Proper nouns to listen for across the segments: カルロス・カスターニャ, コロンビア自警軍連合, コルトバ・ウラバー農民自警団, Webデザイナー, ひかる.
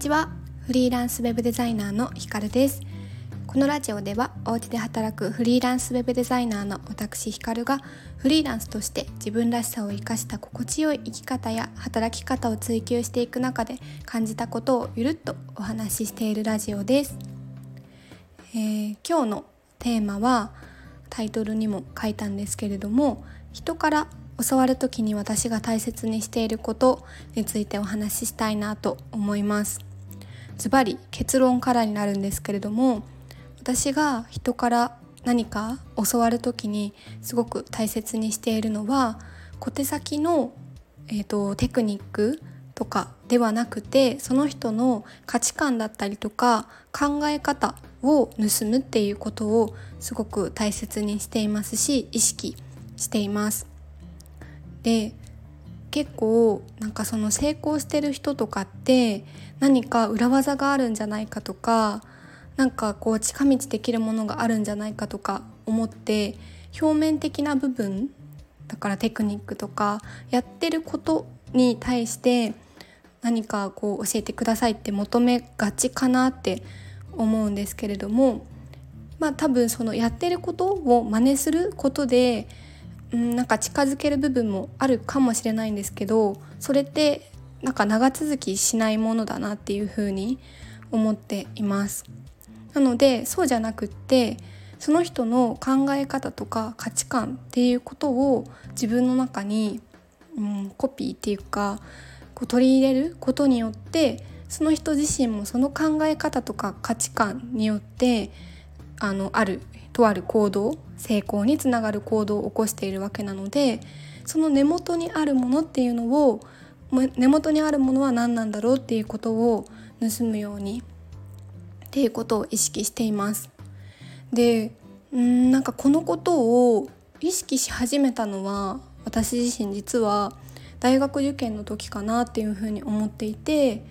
ちは、フリーランスウェブデザイナーのひかるです。このラジオではお家で働くフリーランスウェブデザイナーの私ひかるが、フリーランスとして自分らしさを生かした心地よい生き方や働き方を追求していく中で感じたことをゆるっとお話ししているラジオです。今日のテーマは、タイトルにも書いたんですけれども、人から教わるときに私が大切にしていることについてお話ししたいなと思います。ズバリ結論からになるんですけれども、私が人から何か教わるときにすごく大切にしているのは、小手先の、テクニックとかではなくて、その人の価値観だったりとか考え方を盗むっていうことをすごく大切にしていますし、意識しています。で、結構なんかその成功してる人とかって何か裏技があるんじゃないかとか、なんかこう近道できるものがあるんじゃないかとか思って、表面的な部分だからテクニックとかやってることに対して何かこう教えてくださいって求めがちかなって思うんですけれども、多分そのやってることを真似することでなんか近づける部分もあるかもしれないんですけど、それってなんか長続きしないものだなっていう風に思っています。なのでそうじゃなくって、その人の考え方とか価値観っていうことを自分の中に、コピーっていうかこう取り入れることによって、その人自身もその考え方とか価値観によってある行動、成功につながる行動を起こしているわけなので、その根元にあるものっていうのを、根元にあるものは何なんだろうっていうことを盗むようにっていうことを意識しています。で、なんかこのことを意識し始めたのは、私自身実は大学受験の時かなっていうふうに思っていて、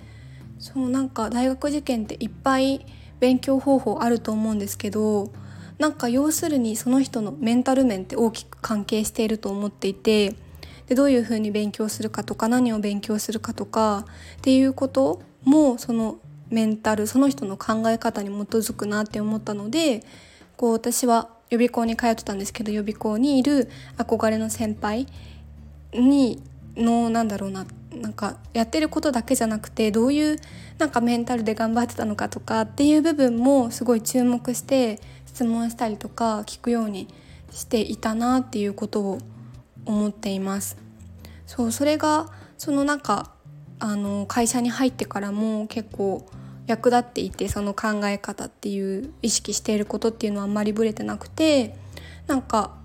そうなんか大学受験っていっぱい勉強方法あると思うんですけど、なんか要するにその人のメンタル面って大きく関係していると思っていて、でどういうふうに勉強するかとか何を勉強するかとかっていうことも、そのメンタル、その人の考え方に基づくなって思ったので、こう私は予備校に通ってたんですけど、予備校にいる憧れの先輩にのなんかやってることだけじゃなくて、どういうなんかメンタルで頑張ってたのかとかっていう部分もすごい注目して質問したりとか聞くようにしていたなっていうことを思っています。そう、それがそのなんか会社に入ってからも結構役立っていて、その考え方っていう意識していることっていうのはあんまりブレてなくて、なんか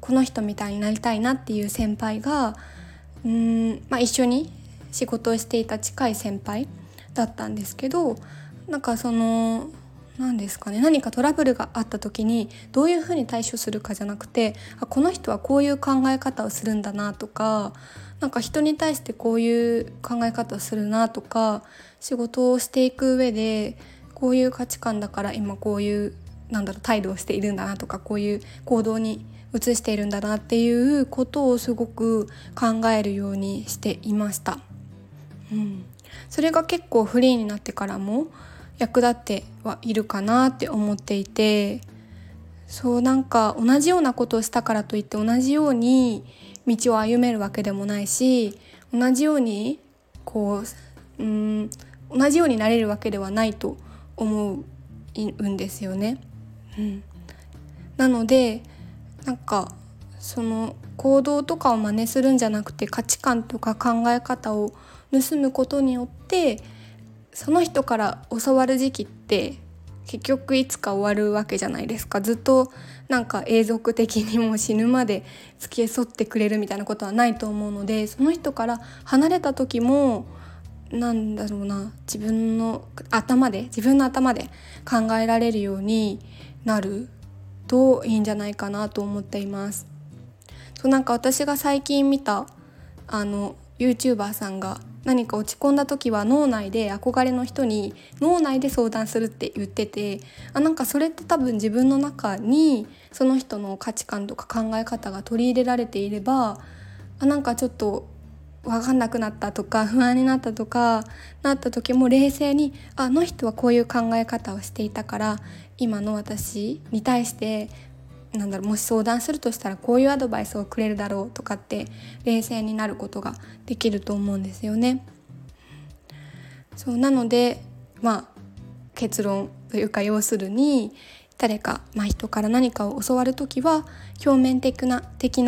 この人みたいになりたいなっていう先輩が一緒に仕事をしていた近い先輩だったんですけど、なんかその何ですかね、何かトラブルがあった時にどういうふうに対処するかじゃなくて、この人はこういう考え方をするんだなとか、なんか人に対してこういう考え方をするなとか、仕事をしていく上でこういう価値観だから今こういう態度をしているんだなとか、こういう行動に移しているんだなっていうことをすごく考えるようにしていました。それが結構フリーになってからも役立ってはいるかなって思っていて、そうなんか同じようなことをしたからといって同じように道を歩めるわけでもないし、同じように同じようになれるわけではないと思うんですよね。なのでなんかその行動とかを真似するんじゃなくて、価値観とか考え方を盗むことによって、その人から教わる時期って結局いつか終わるわけじゃないですか。ずっとなんか永続的にもう死ぬまで付き添ってくれるみたいなことはないと思うので、その人から離れた時も自分の頭で考えられるようになるといいんじゃないかなと思っています。そうなんか私が最近見たYouTuber さんが、何か落ち込んだ時は脳内で憧れの人に脳内で相談するって言ってて、なんかそれって多分自分の中にその人の価値観とか考え方が取り入れられていれば、なんかちょっと分かんなくなったとか不安になったとかなった時も冷静にあの人はこういう考え方をしていたから今の私に対してもし相談するとしたらこういうアドバイスをくれるだろうとかって冷静になることができると思うんですよね。そうなので、結論というか要するに誰か、人から何かを教わるときは表面的なテク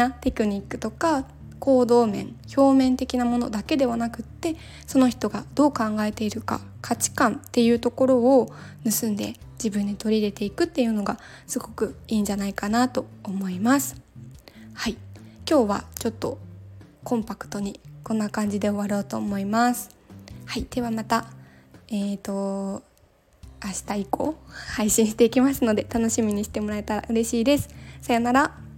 ニックとか行動面表面的なものだけではなくってその人がどう考えているか価値観っていうところを盗んで自分に取り入れていくっていうのがすごくいいんじゃないかなと思います。はい、今日はちょっとコンパクトにこんな感じで終わろうと思います。はい、ではまた明日以降配信していきますので楽しみにしてもらえたら嬉しいです。さよなら。